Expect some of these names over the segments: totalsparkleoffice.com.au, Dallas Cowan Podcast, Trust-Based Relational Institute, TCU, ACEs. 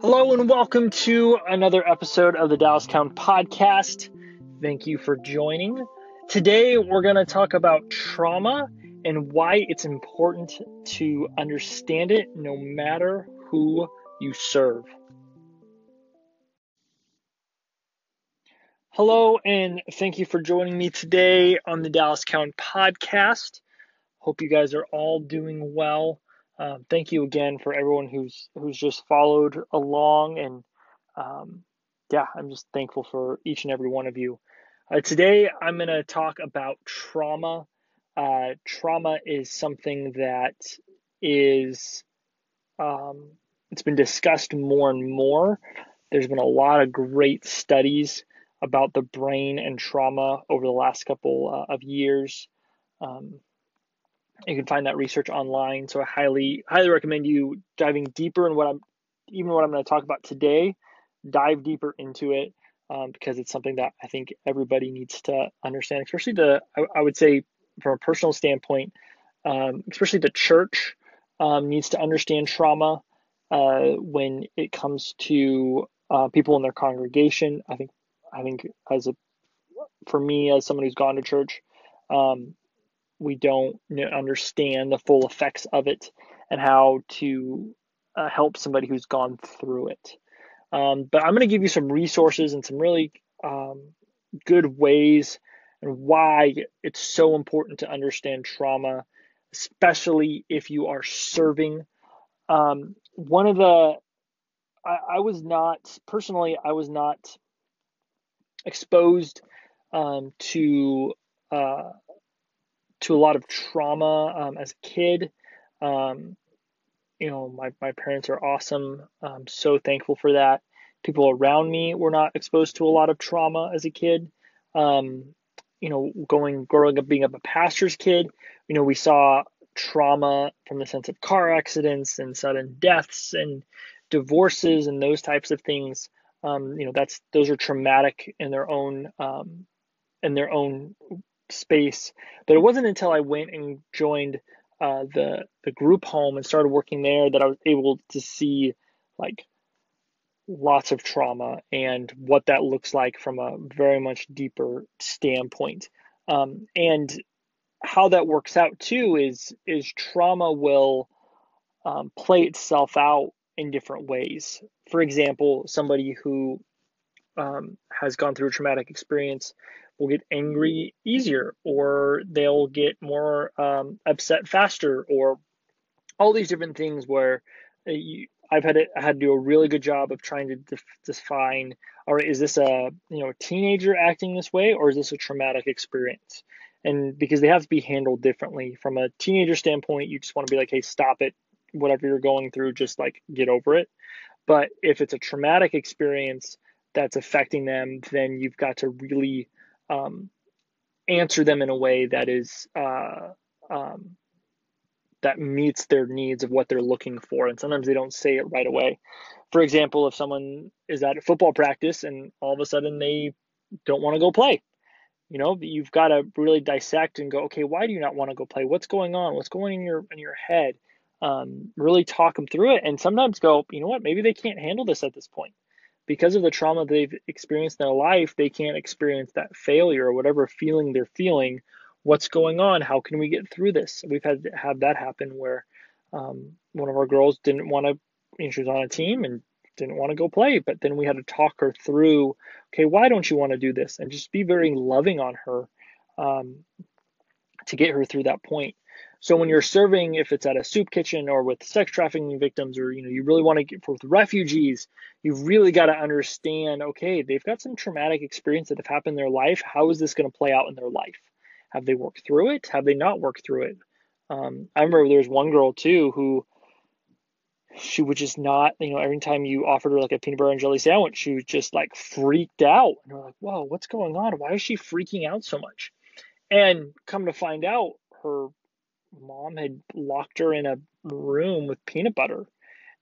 Hello and welcome to another episode of the Dallas Cowan Podcast. Thank you for joining. Today we're going to talk about trauma and why it's important to understand it no matter who you serve. Hello and thank you for joining me today on the Dallas Cowan Podcast. Hope you guys are all doing well. Thank you again for everyone who's just followed along, and I'm just thankful for each and every one of you. Today, I'm going to talk about trauma. Trauma is something that is it's been discussed more and more. There's been a lot of great studies about the brain and trauma over the last couple of years. You can find that research online, so I highly recommend you diving deeper in what I'm going to talk about today. Dive deeper into it because it's something that I think everybody needs to understand, especially I would say from a personal standpoint, especially the church needs to understand trauma when it comes to people in their congregation. I think for me as someone who's gone to church. We don't understand the full effects of it and how to help somebody who's gone through it. But I'm going to give you some resources and some really good ways and why it's so important to understand trauma, especially if you are serving. I was not exposed to a lot of trauma as a kid. My parents are awesome. I'm so thankful for that. People around me were not exposed to a lot of trauma as a kid. Growing up, being up a pastor's kid, we saw trauma from the sense of car accidents and sudden deaths and divorces and those types of things. Those are traumatic in their own space, but it wasn't until I went and joined the group home and started working there that I was able to see lots of trauma and what that looks like from a very much deeper standpoint. And how that works out too is trauma will play itself out in different ways. For example, somebody who has gone through a traumatic experience will get angry easier, or they'll get more upset faster, or all these different things where I had to do a really good job of trying to define, or is this a teenager acting this way, or is this a traumatic experience? And because they have to be handled differently. From a teenager standpoint, you just want to be like, hey, stop it. Whatever you're going through, just get over it. But if it's a traumatic experience that's affecting them, then you've got to really answer them in a way that is that meets their needs of what they're looking for. And sometimes they don't say it right away. For example, if someone is at a football practice and all of a sudden they don't want to go play, you've got to really dissect and go, okay, why do you not want to go play? What's going on? What's going on in your head? Really talk them through it, and sometimes go, you know what? Maybe they can't handle this at this point. Because of the trauma they've experienced in their life, they can't experience that failure or whatever feeling they're feeling. What's going on? How can we get through this? We've had to have that happen where one of our girls didn't want to, she was on a team and didn't want to go play, but then we had to talk her through, okay, why don't you want to do this? And just be very loving on her to get her through that point. So when you're serving, if it's at a soup kitchen or with sex trafficking victims, or you really want to get with refugees, you've really got to understand, okay, they've got some traumatic experience that have happened in their life. How is this going to play out in their life? Have they worked through it? Have they not worked through it? I remember there was one girl too who she would just not, every time you offered her a peanut butter and jelly sandwich, she was just freaked out. And we're like, whoa, what's going on? Why is she freaking out so much? And come to find out, her mom had locked her in a room with peanut butter.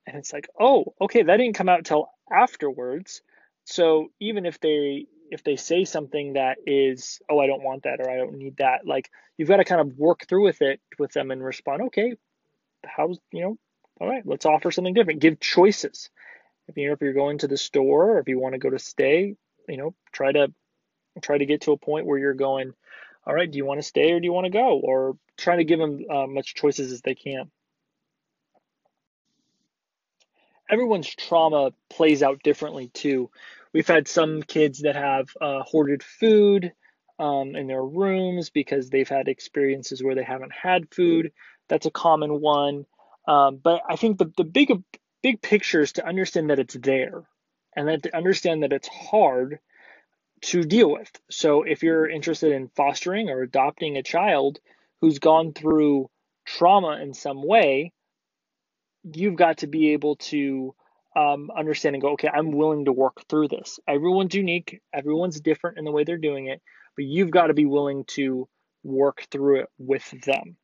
And it's oh, okay, that didn't come out till afterwards. So even if they say something that is, oh, I don't want that, or I don't need that, you've got to kind of work through with them and respond, okay, how's, All right, let's offer something different. Give choices. If you're going to the store or if you want to go to stay, try to get to a point where you're going, all right, do you want to stay or do you want to go? Or try to give them much choices as they can. Everyone's trauma plays out differently too. We've had some kids that have hoarded food in their rooms because they've had experiences where they haven't had food. That's a common one. But I think the big picture is to understand that it's there and that to understand that it's hard to deal with. So if you're interested in fostering or adopting a child who's gone through trauma in some way, you've got to be able to understand and go, okay, I'm willing to work through this. Everyone's unique. Everyone's different in the way they're doing it, but you've got to be willing to work through it with them.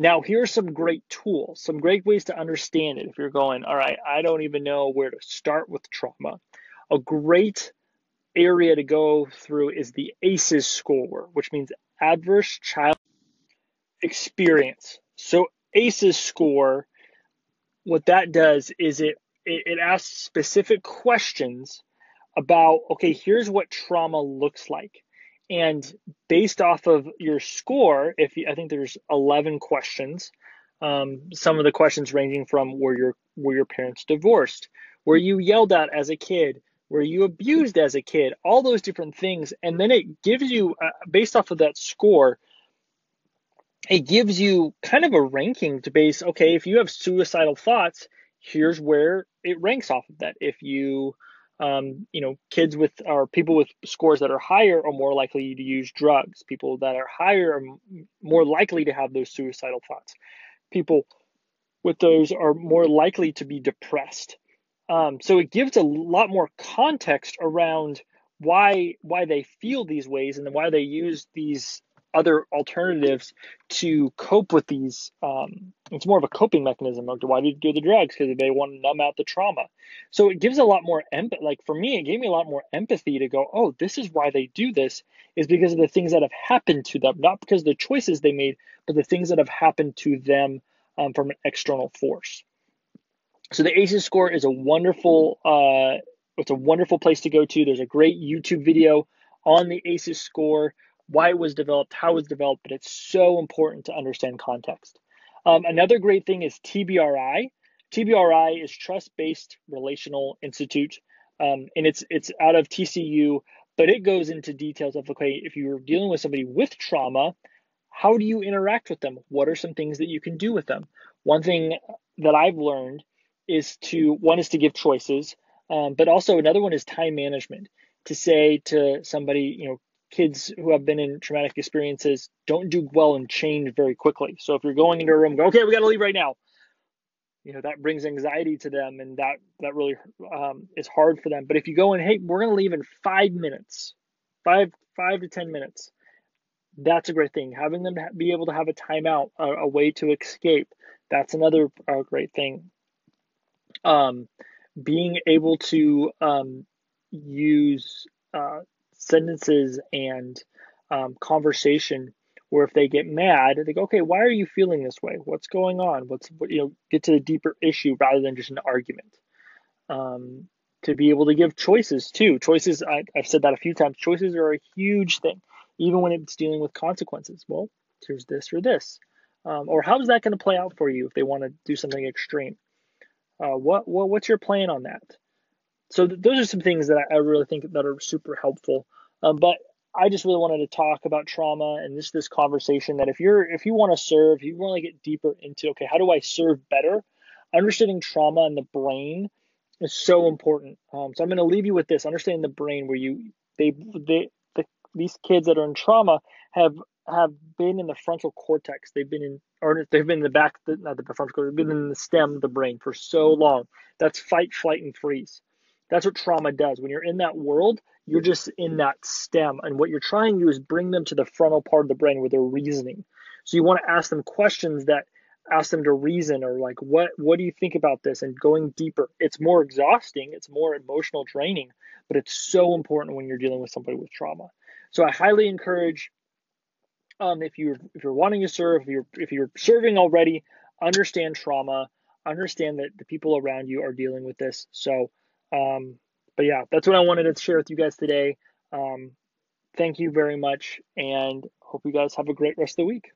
Now, here are some great tools, some great ways to understand it. If you're going, all right, I don't even know where to start with trauma. A great area to go through is the ACEs score, which means Adverse Child Experience. So ACEs score, what that does is it asks specific questions about, okay, here's what trauma looks like. And based off of your score, I think there's 11 questions, some of the questions ranging from were your parents divorced? Were you yelled at as a kid? Were you abused as a kid? All those different things. And then it gives you, based off of that score, it gives you kind of a ranking to base, okay, if you have suicidal thoughts, here's where it ranks off of that. If you... kids with or people with scores that are higher are more likely to use drugs. People that are higher are more likely to have those suicidal thoughts. People with those are more likely to be depressed. So it gives a lot more context around why they feel these ways and why they use these other alternatives to cope with these. It's more of a coping mechanism. Like, why do you do the drugs? Because they want to numb out the trauma. So it gives a lot more empathy. Like for me, it gave me a lot more empathy to go, oh, this is why they do this, is because of the things that have happened to them, not because of the choices they made, but the things that have happened to them from an external force. So the ACEs score is a wonderful, it's a wonderful place to go to. There's a great YouTube video on the ACEs score, why it was developed, how it was developed, but it's so important to understand context. Another great thing is TBRI. TBRI is Trust-Based Relational Institute, and it's out of TCU, but it goes into details of, okay, if you're dealing with somebody with trauma, how do you interact with them? What are some things that you can do with them? One thing that I've learned is to give choices, but also another one is time management. To say to somebody, kids who have been in traumatic experiences don't do well and change very quickly. So if you're going into a room, go, okay, we got to leave right now. That brings anxiety to them, and that really is hard for them. But if you go in, hey, we're going to leave in 5 minutes, five to 10 minutes, that's a great thing. Having them be able to have a timeout, a way to escape, that's another great thing. Being able to use sentences and conversation where if they get mad, they go, okay, why are you feeling this way? What's going on? Get to the deeper issue rather than just an argument. To be able to give choices too. Choices, I've said that a few times, choices are a huge thing, even when it's dealing with consequences. Well, here's this or this. Or how is that going to play out for you if they want to do something extreme? What's your plan on that? So those are some things that I really think that are super helpful. But I just really wanted to talk about trauma and just this conversation that if you want to get deeper into, okay, how do I serve better? Understanding trauma and the brain is so important. So I'm going to leave you with this: understanding the brain, where these kids that are in trauma have been in the frontal cortex. They've been in the back, not the frontal cortex. They've been in the stem of the brain for so long. That's fight, flight, and freeze. That's what trauma does. When you're in that world, you're just in that stem. And what you're trying to do is bring them to the frontal part of the brain where they're reasoning. So you want to ask them questions that ask them to reason, or like, what do you think about this? And going deeper. It's more exhausting. It's more emotional draining, but it's so important when you're dealing with somebody with trauma. So I highly encourage, if you're wanting to serve, if you're serving already, understand trauma. understand that the people around you are dealing with this. So, but yeah, that's what I wanted to share with you guys today. Thank you very much, and hope you guys have a great rest of the week.